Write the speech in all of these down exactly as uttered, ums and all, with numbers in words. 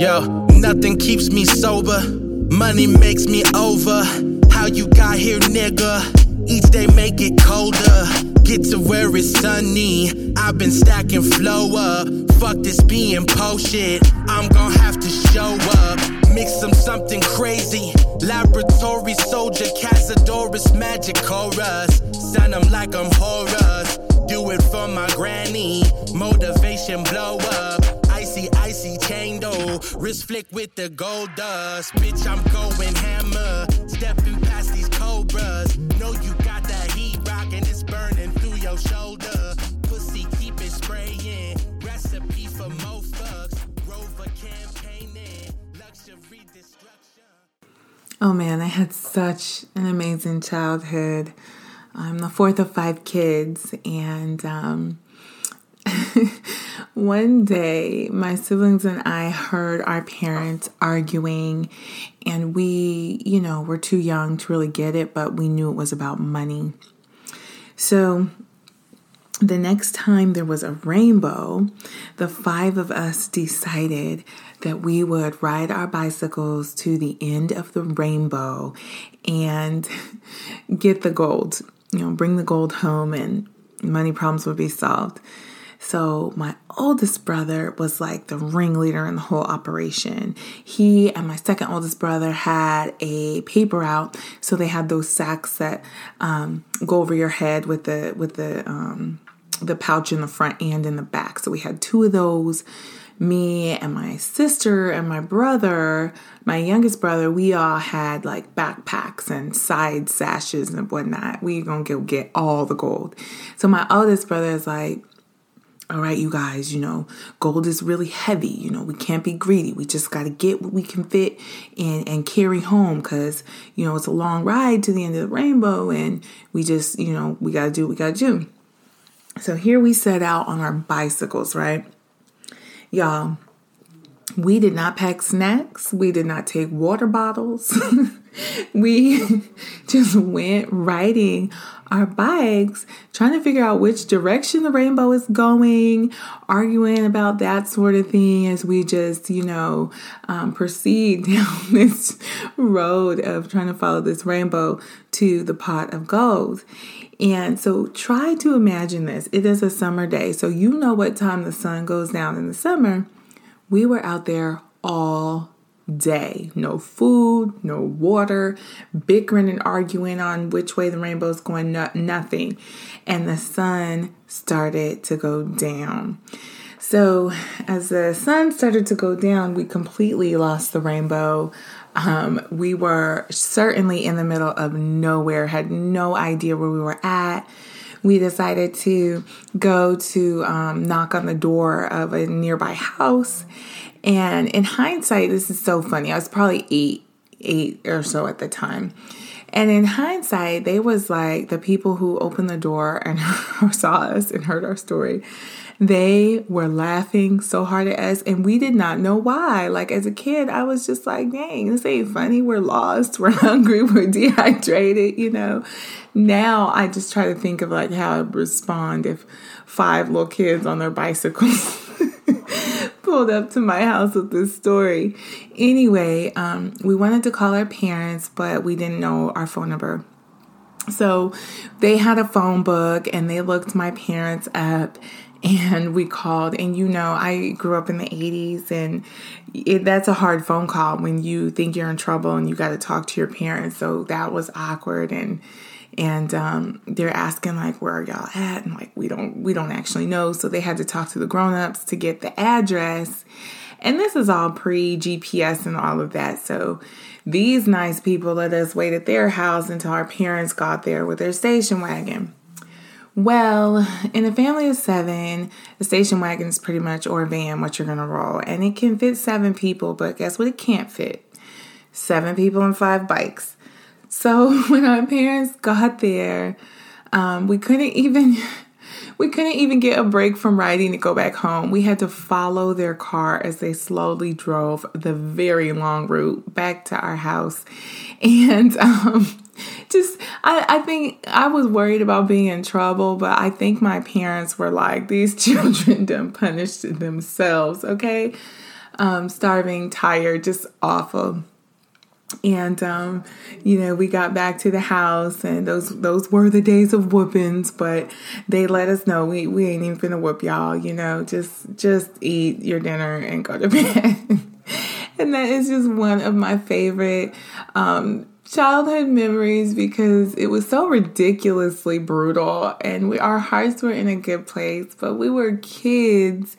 Yo, nothing keeps me sober, money makes me over. How you got here, nigga? Each day make it colder. Get to where it's sunny, I've been stacking flow up. Fuck this being po shit, I'm gonna have to show up. Mix them something crazy, laboratory soldier, Cazadorus magic chorus. Sound them like I'm Horus, do it for my granny. Motivation blow up, icy icy chain though. Wrist flick with the gold dust, bitch I'm going hammer. Stepping past these cobras, know you got that heat rockin', it's burning through your shoulder. Pussy keep it spraying, recipe for mo fucks, rover campaigning, luxury destruction. Oh man, I had such an amazing childhood. I'm the fourth of five kids, and um, one day my siblings and I heard our parents arguing, and we, you know, were too young to really get it, but we knew it was about money. So the next time there was a rainbow, the five of us decided that we would ride our bicycles to the end of the rainbow and get the gold. You know, bring the gold home and money problems would be solved. So my oldest brother was like the ringleader in the whole operation. He and my second oldest brother had a paper out. So they had those sacks that um, go over your head with the with the um, the pouch in the front and in the back. So we had two of those. Me and my sister and my brother, my youngest brother, we all had like backpacks and side sashes and whatnot. We gonna go get all the gold. So my oldest brother is like, all right, you guys, you know, gold is really heavy. You know, we can't be greedy. We just got to get what we can fit in and carry home because, you know, it's a long ride to the end of the rainbow and we just, you know, we got to do what we got to do. So here we set out on our bicycles, right? Y'all, we did not pack snacks. We did not take water bottles. We just went riding our bikes, trying to figure out which direction the rainbow is going, arguing about that sort of thing as we just, you know, um, proceed down this road of trying to follow this rainbow to the pot of gold. And so try to imagine this. It is a summer day. So you know what time the sun goes down in the summer. We were out there all day. No food, no water, bickering and arguing on which way the rainbow's going, no, nothing. And the sun started to go down. So as the sun started to go down, we completely lost the rainbow. Um, we were certainly in the middle of nowhere, had no idea where we were at. We decided to go to um, knock on the door of a nearby house. And in hindsight, this is so funny. I was probably eight, eight or so at the time. And in hindsight, they was like the people who opened the door and saw us and heard our story. They were laughing so hard at us and we did not know why. Like as a kid, I was just like, dang, this ain't funny. We're lost. We're hungry. We're dehydrated, you know. Now I just try to think of like how I'd respond if five little kids on their bicycles pulled up to my house with this story. Anyway, um, we wanted to call our parents, but we didn't know our phone number. So they had a phone book and they looked my parents up. And we called, and you know, I grew up in the eighties, and it, that's a hard phone call when you think you're in trouble and you got to talk to your parents. So that was awkward, and and um, they're asking like, "Where are y'all at?" And like, we don't we don't actually know. So they had to talk to the grown-ups to get the address, and this is all pre-G P S and all of that. So these nice people let us wait at their house until our parents got there with their station wagon. Well, in a family of seven, the station wagon is pretty much, or a van, what you're going to roll. And it can fit seven people, but guess what it can't fit? Seven people and five bikes. So when our parents got there, um, we couldn't even... We couldn't even get a break from riding to go back home. We had to follow their car as they slowly drove the very long route back to our house. And um, just, I, I think I was worried about being in trouble, but I think my parents were like, these children done punished themselves, okay? um, starving, tired, just awful. And, um, you know, we got back to the house, and those those were the days of whoopings, but they let us know we, we ain't even finna whoop y'all, you know, just just eat your dinner and go to bed. And that is just one of my favorite um, childhood memories, because it was so ridiculously brutal, and we, our hearts were in a good place, but we were kids.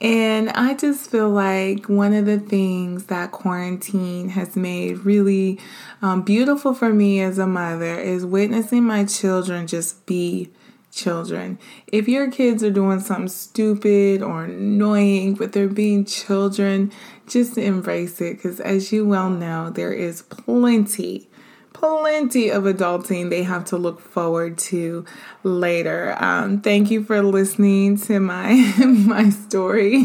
And I just feel like one of the things that quarantine has made really um, beautiful for me as a mother is witnessing my children just be children. If your kids are doing something stupid or annoying, but they're being children, just embrace it. Because as you well know, there is plenty Plenty of adulting they have to look forward to later. Um, thank you for listening to my my story.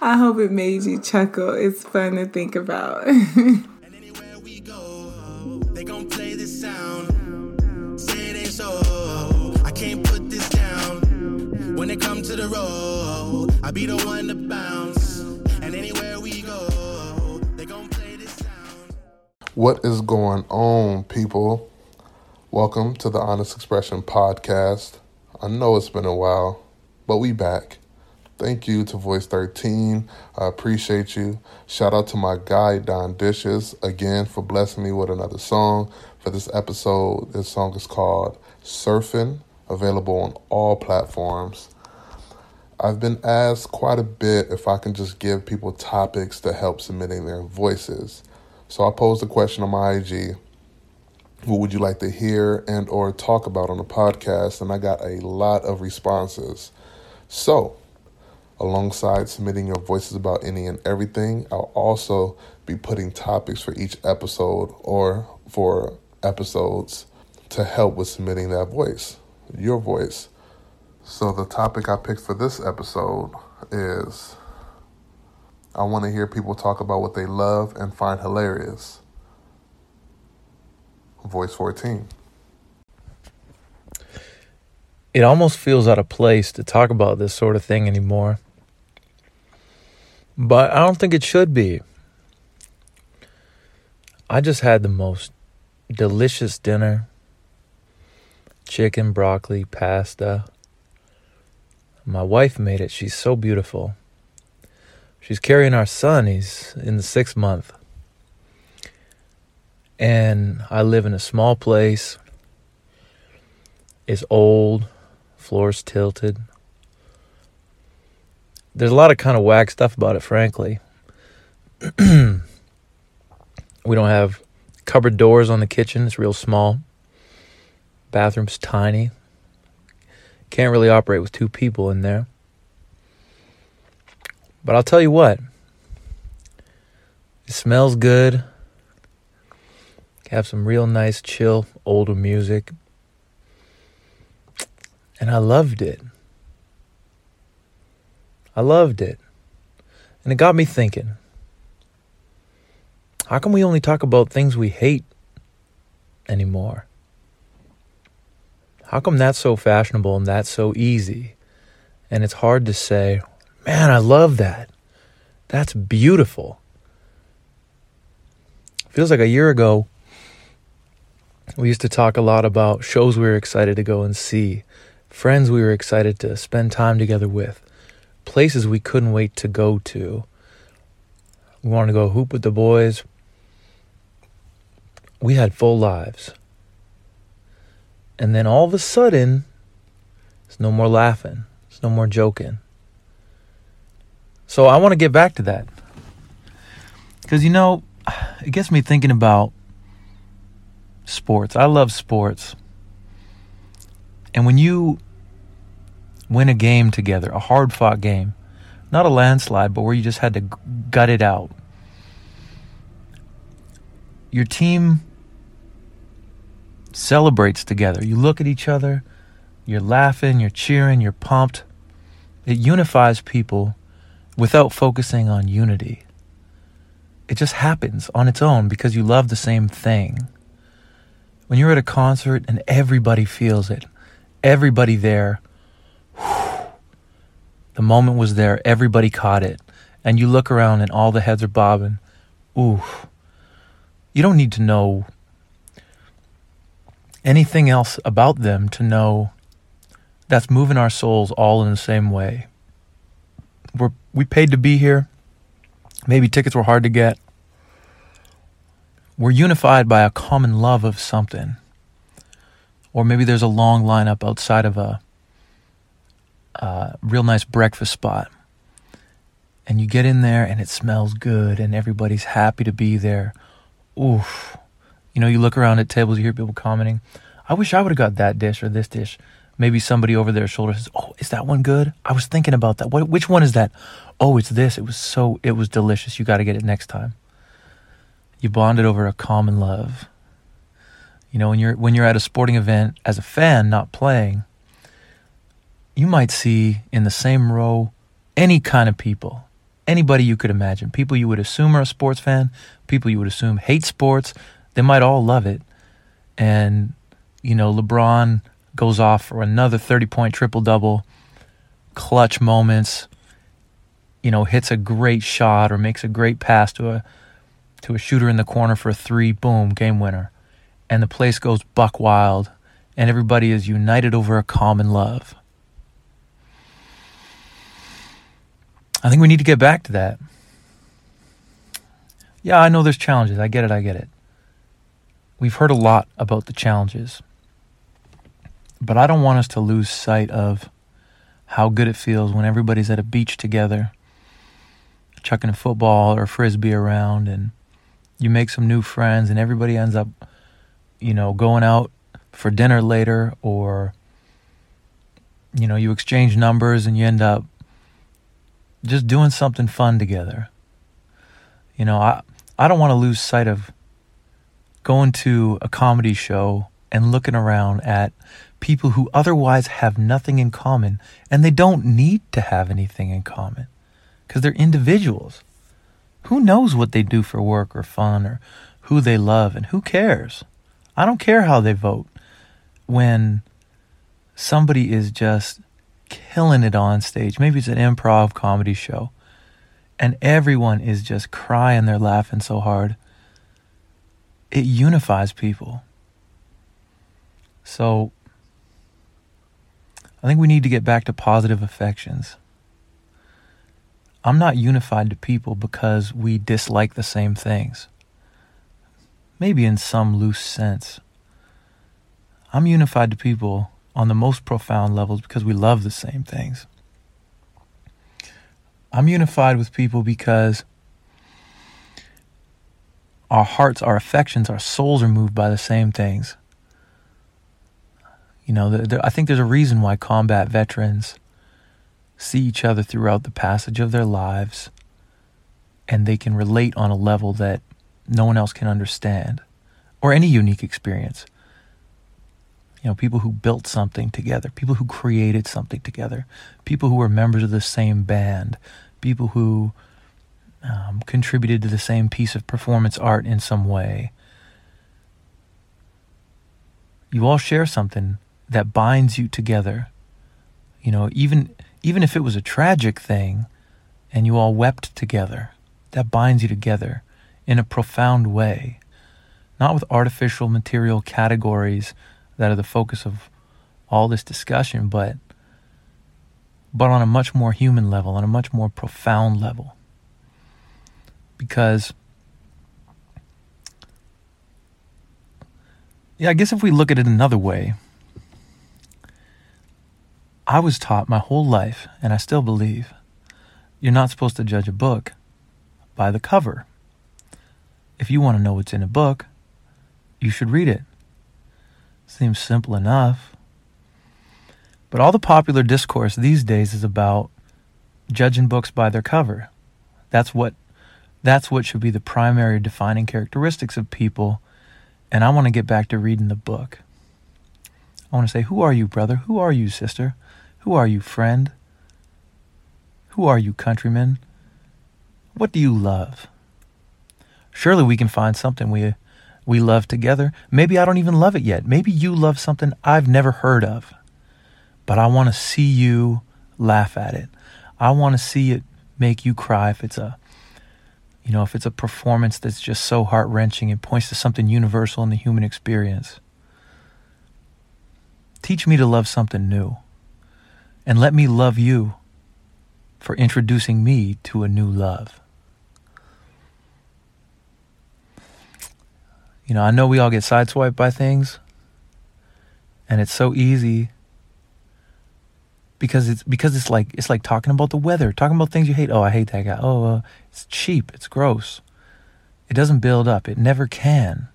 I hope it made you chuckle. It's fun to think about. And anywhere we go, they gon' play this sound. Say it ain't so. I can't put this down. When it comes to the road, I be the one to bounce. And anywhere we go, they gon' play this sound. What is going on, people? Welcome to the Honest Expression Podcast. I know it's been a while, but we back. Thank you to Voice thirteen. I appreciate you. Shout out to my guy, Don Dishes, again for blessing me with another song for this episode. This song is called Surfing, available on all platforms. I've been asked quite a bit if I can just give people topics to help submitting their voices. So I posed the question on my I G, what would you like to hear and or talk about on the podcast? And I got a lot of responses. So alongside submitting your voices about any and everything, I'll also be putting topics for each episode or for episodes to help with submitting that voice, your voice. So the topic I picked for this episode is, I want to hear people talk about what they love and find hilarious. Voice fourteen. It almost feels out of place to talk about this sort of thing anymore. But I don't think it should be. I just had the most delicious dinner. Chicken, broccoli, pasta. My wife made it. She's so beautiful. She's carrying our son. He's in the sixth month. And I live in a small place. It's old. Floor's tilted. There's a lot of kind of whack stuff about it, frankly. We don't have cupboard doors on the kitchen. It's real small. Bathroom's tiny. Can't really operate with two people in there. But I'll tell you what, it smells good. Have some real nice, chill, older music. And I loved it. I loved it. And it got me thinking, how come we only talk about things we hate anymore? How come that's so fashionable and that's so easy? And it's hard to say, man, I love that. That's beautiful. Feels like a year ago, we used to talk a lot about shows we were excited to go and see, friends we were excited to spend time together with, places we couldn't wait to go to. We wanted to go hoop with the boys. We had full lives. And then all of a sudden, there's no more laughing. There's no more joking. So I want to get back to that because, you know, it gets me thinking about sports. I love sports. And when you win a game together, a hard-fought game, not a landslide, but where you just had to gut it out, your team celebrates together. You look at each other, you're laughing, you're cheering, you're pumped. It unifies people without focusing on unity. It just happens on its own because you love the same thing. When you're at a concert and everybody feels it, everybody there, whew, the moment was there, everybody caught it, and you look around and all the heads are bobbing, ooh, you don't need to know anything else about them to know that's moving our souls all in the same way. We're, we paid to be here. Maybe tickets were hard to get. We're unified by a common love of something. Or maybe there's a long lineup outside of a uh, real nice breakfast spot. And you get in there and it smells good and everybody's happy to be there. Oof. You know, you look around at tables, you hear people commenting, I wish I would have got that dish or this dish. Maybe somebody over their shoulder says, oh, is that one good? I was thinking about that. What, which one is that? Oh, it's this. It was so, it was delicious. You got to get it next time. You bonded over a common love. You know, when you're when you're at a sporting event as a fan, not playing, you might see in the same row any kind of people, anybody you could imagine. People you would assume are a sports fan, people you would assume hate sports. They might all love it. And, you know, LeBron goes off for another thirty-point triple-double, clutch moments, you know, hits a great shot or makes a great pass to a to a shooter in the corner for a three, boom, game winner. And the place goes buck wild, and everybody is united over a common love. I think we need to get back to that. Yeah, I know there's challenges. I get it, I get it. We've heard a lot about the challenges. But I don't want us to lose sight of how good it feels when everybody's at a beach together, chucking a football or a frisbee around, and you make some new friends, and everybody ends up, you know, going out for dinner later, or, you know, you exchange numbers and you end up just doing something fun together. You know, I, I don't want to lose sight of going to a comedy show and looking around at people who otherwise have nothing in common, and they don't need to have anything in common because they're individuals. Who knows what they do for work or fun or who they love, and who cares? I don't care how they vote when somebody is just killing it on stage. Maybe it's an improv comedy show and everyone is just crying, they're laughing so hard. It unifies people. So I think we need to get back to positive affections. I'm not unified to people because we dislike the same things. Maybe in some loose sense. I'm unified to people on the most profound levels because we love the same things. I'm unified with people because our hearts, our affections, our souls are moved by the same things. You know, there, there, I think there's a reason why combat veterans see each other throughout the passage of their lives, and they can relate on a level that no one else can understand, or any unique experience. You know, people who built something together, people who created something together, people who were members of the same band, people who um, contributed to the same piece of performance art in some way. You all share something that binds you together. You know, even even if it was a tragic thing and you all wept together, that binds you together in a profound way, not with artificial material categories that are the focus of all this discussion, but but on a much more human level, on a much more profound level. Because, yeah, I guess if we look at it another way, I was taught my whole life, and I still believe, you're not supposed to judge a book by the cover. If you want to know what's in a book, you should read it. Seems simple enough. But all the popular discourse these days is about judging books by their cover. That's what, that's what should be the primary defining characteristics of people, and I want to get back to reading the book. I want to say, who are you, brother? Who are you, sister? Who are you, friend? Who are you, countryman? What do you love? Surely we can find something we we love together. Maybe I don't even love it yet. Maybe you love something I've never heard of. But I want to see you laugh at it. I want to see it make you cry, if it's a, you know, if it's a performance that's just so heart-wrenching, it points to something universal in the human experience. Teach me to love something new, and let me love you for introducing me to a new love. You know, I know we all get sideswiped by things, and it's so easy because it's because it's like it's like talking about the weather, talking about things you hate. Oh, I hate that guy. Oh, uh, it's cheap. It's gross. It doesn't build up. It never can.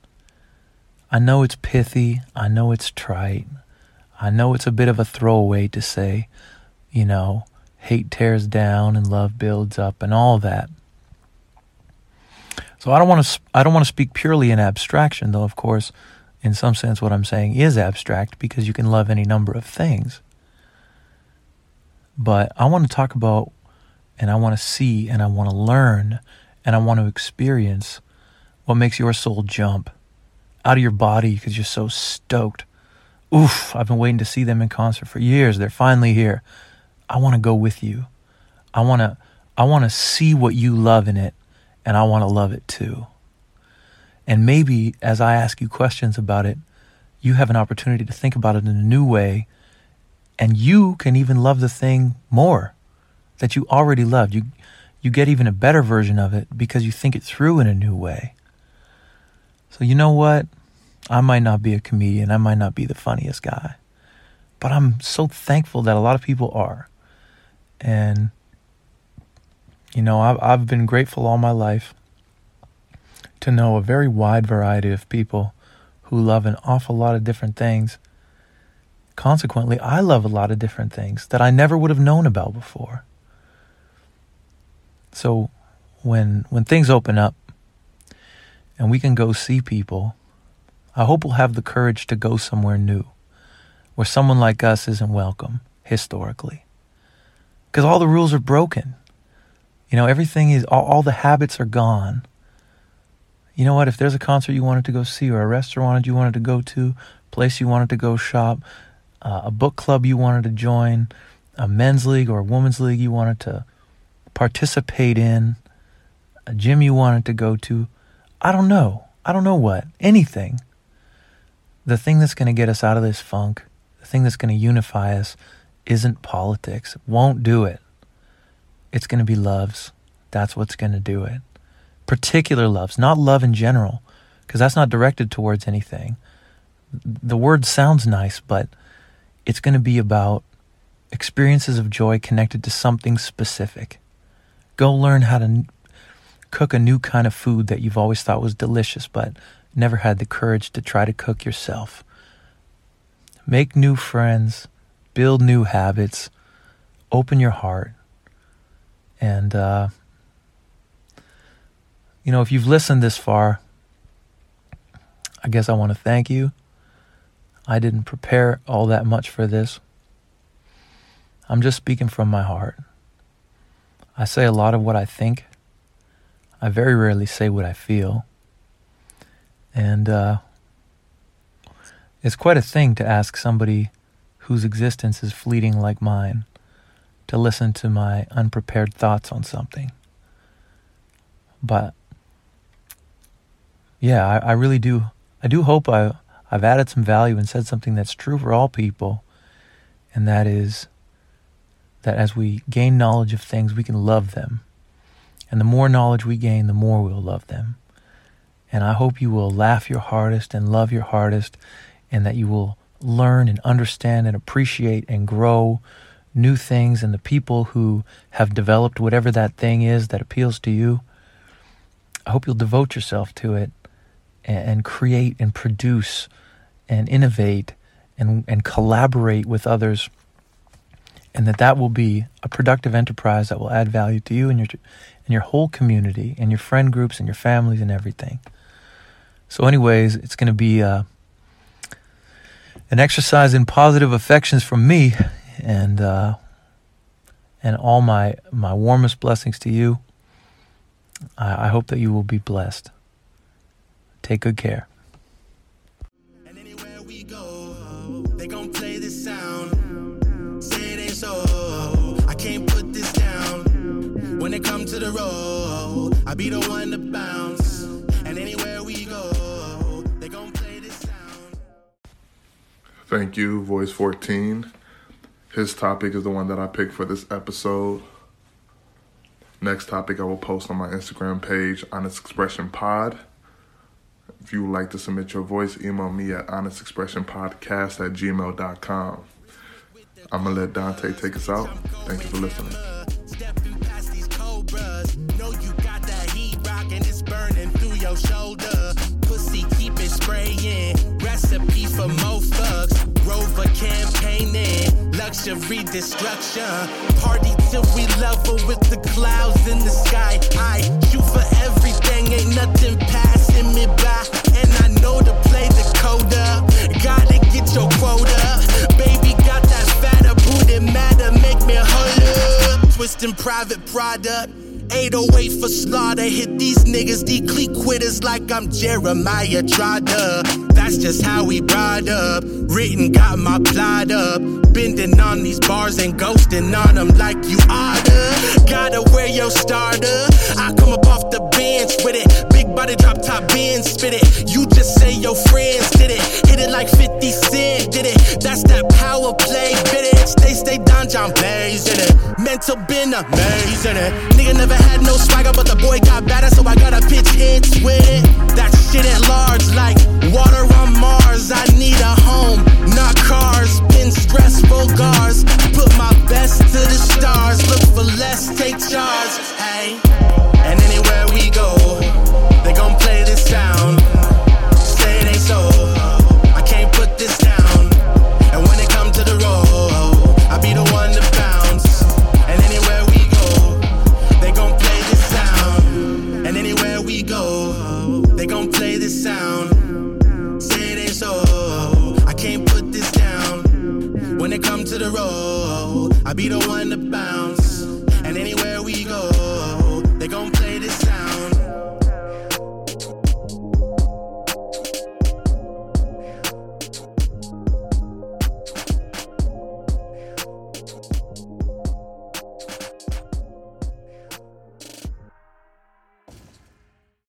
I know it's pithy. I know it's trite. I know it's a bit of a throwaway to say, you know, hate tears down and love builds up and all that. So I don't want to I don't want to speak purely in abstraction, though, of course, in some sense what I'm saying is abstract because you can love any number of things. But I want to talk about, and I want to see, and I want to learn, and I want to experience what makes your soul jump out of your body because you're so stoked. Oof, I've been waiting to see them in concert for years. They're finally here. I want to go with you. I want to I want to see what you love in it, and I want to love it too. And maybe as I ask you questions about it, you have an opportunity to think about it in a new way, and you can even love the thing more that you already loved. You you get even a better version of it because you think it through in a new way. So you know what? I might not be a comedian, I might not be the funniest guy, but I'm so thankful that a lot of people are. And, you know, I've, I've been grateful all my life to know a very wide variety of people who love an awful lot of different things. Consequently, I love a lot of different things that I never would have known about before. So when when things open up and we can go see people, I hope we'll have the courage to go somewhere new, where someone like us isn't welcome, historically. Because all the rules are broken. You know, everything is, all, all the habits are gone. You know what, if there's a concert you wanted to go see, or a restaurant you wanted to go to, place you wanted to go shop, uh, a book club you wanted to join, a men's league or a women's league you wanted to participate in, a gym you wanted to go to, I don't know, I don't know what, anything. The thing that's going to get us out of this funk, the thing that's going to unify us, isn't politics. It won't do it. It's going to be loves. That's what's going to do it. Particular loves, not love in general, because that's not directed towards anything. The word sounds nice, but it's going to be about experiences of joy connected to something specific. Go learn how to cook a new kind of food that you've always thought was delicious, but never had the courage to try to cook yourself. Make new friends, build new habits, open your heart. And, uh, you know, if you've listened this far, I guess I want to thank you. I didn't prepare all that much for this. I'm just speaking from my heart. I say a lot of what I think. I very rarely say what I feel. And uh, it's quite a thing to ask somebody whose existence is fleeting like mine to listen to my unprepared thoughts on something. But yeah, I, I really do. I do hope I, I've added some value and said something that's true for all people. And that is that as we gain knowledge of things, we can love them. And the more knowledge we gain, the more we'll love them. And I hope you will laugh your hardest and love your hardest, and that you will learn and understand and appreciate and grow new things and the people who have developed whatever that thing is that appeals to you. I hope you'll devote yourself to it and create and produce and innovate and, and collaborate with others, and that that will be a productive enterprise that will add value to you and your, and your whole community and your friend groups and your families and everything. So anyways, it's going to be uh, an exercise in positive affections from me, and uh, and all my, my warmest blessings to you. I, I hope that you will be blessed. Take good care. And anywhere we go, they gonna play this sound. Say it ain't so. I can't put this down. When it the road. I be the one to bounce. And anywhere we go, they gon' play this sound. Thank you, Voice fourteen. His topic is the one that I picked for this episode. Next topic I will post on my Instagram page, Honest Expression Pod. If you would like to submit your voice, email me at honestexpressionpodcast at gmail dot com. I'm going to let Dante take us out. Thank you for listening. Stepping past these cobras. Know you got that heat rockin', it's burning through your shoulder. Pussy keep it spraying. Recipe for mo thugs. Rover campaigning. Luxury destruction. Party till we level with the clouds in the sky. I shoot for everything. Ain't nothing passing me by. And I know to play the coda. Gotta get your quota. Baby got that fatter booty matter. Make me holler. Twisting private product. eight oh eight for slaughter. Hit these niggas, these clique quitters like I'm Jeremiah Trotter. That's just how we brought up. Written got my plot up. Bending on these bars and ghosting on them like you oughta. Gotta wear your starter. I come up off the bench with it. Big body drop top bin, spit it. You just say your friends did it. Hit it like fifty cent did it. That's that power play, bitch. They stay down, John Blaze in it. Mental been amazing it. Nigga never had no swagger, but the boy got badder, so I gotta pitch hits with it. That shit at large like water on Mars. I need a home, not cars. Been stressful guards. Put my best to the stars. Look for less, take charge. Hey, and anywhere we go, they gon' play this sound. Say it ain't so. I can't put this down. And when it comes to the road, I be the one to bounce. And anywhere we go, they gon' play this sound. And anywhere we go, they gon' play this sound. When it comes to the road, I be the one to bounce. And anywhere we go.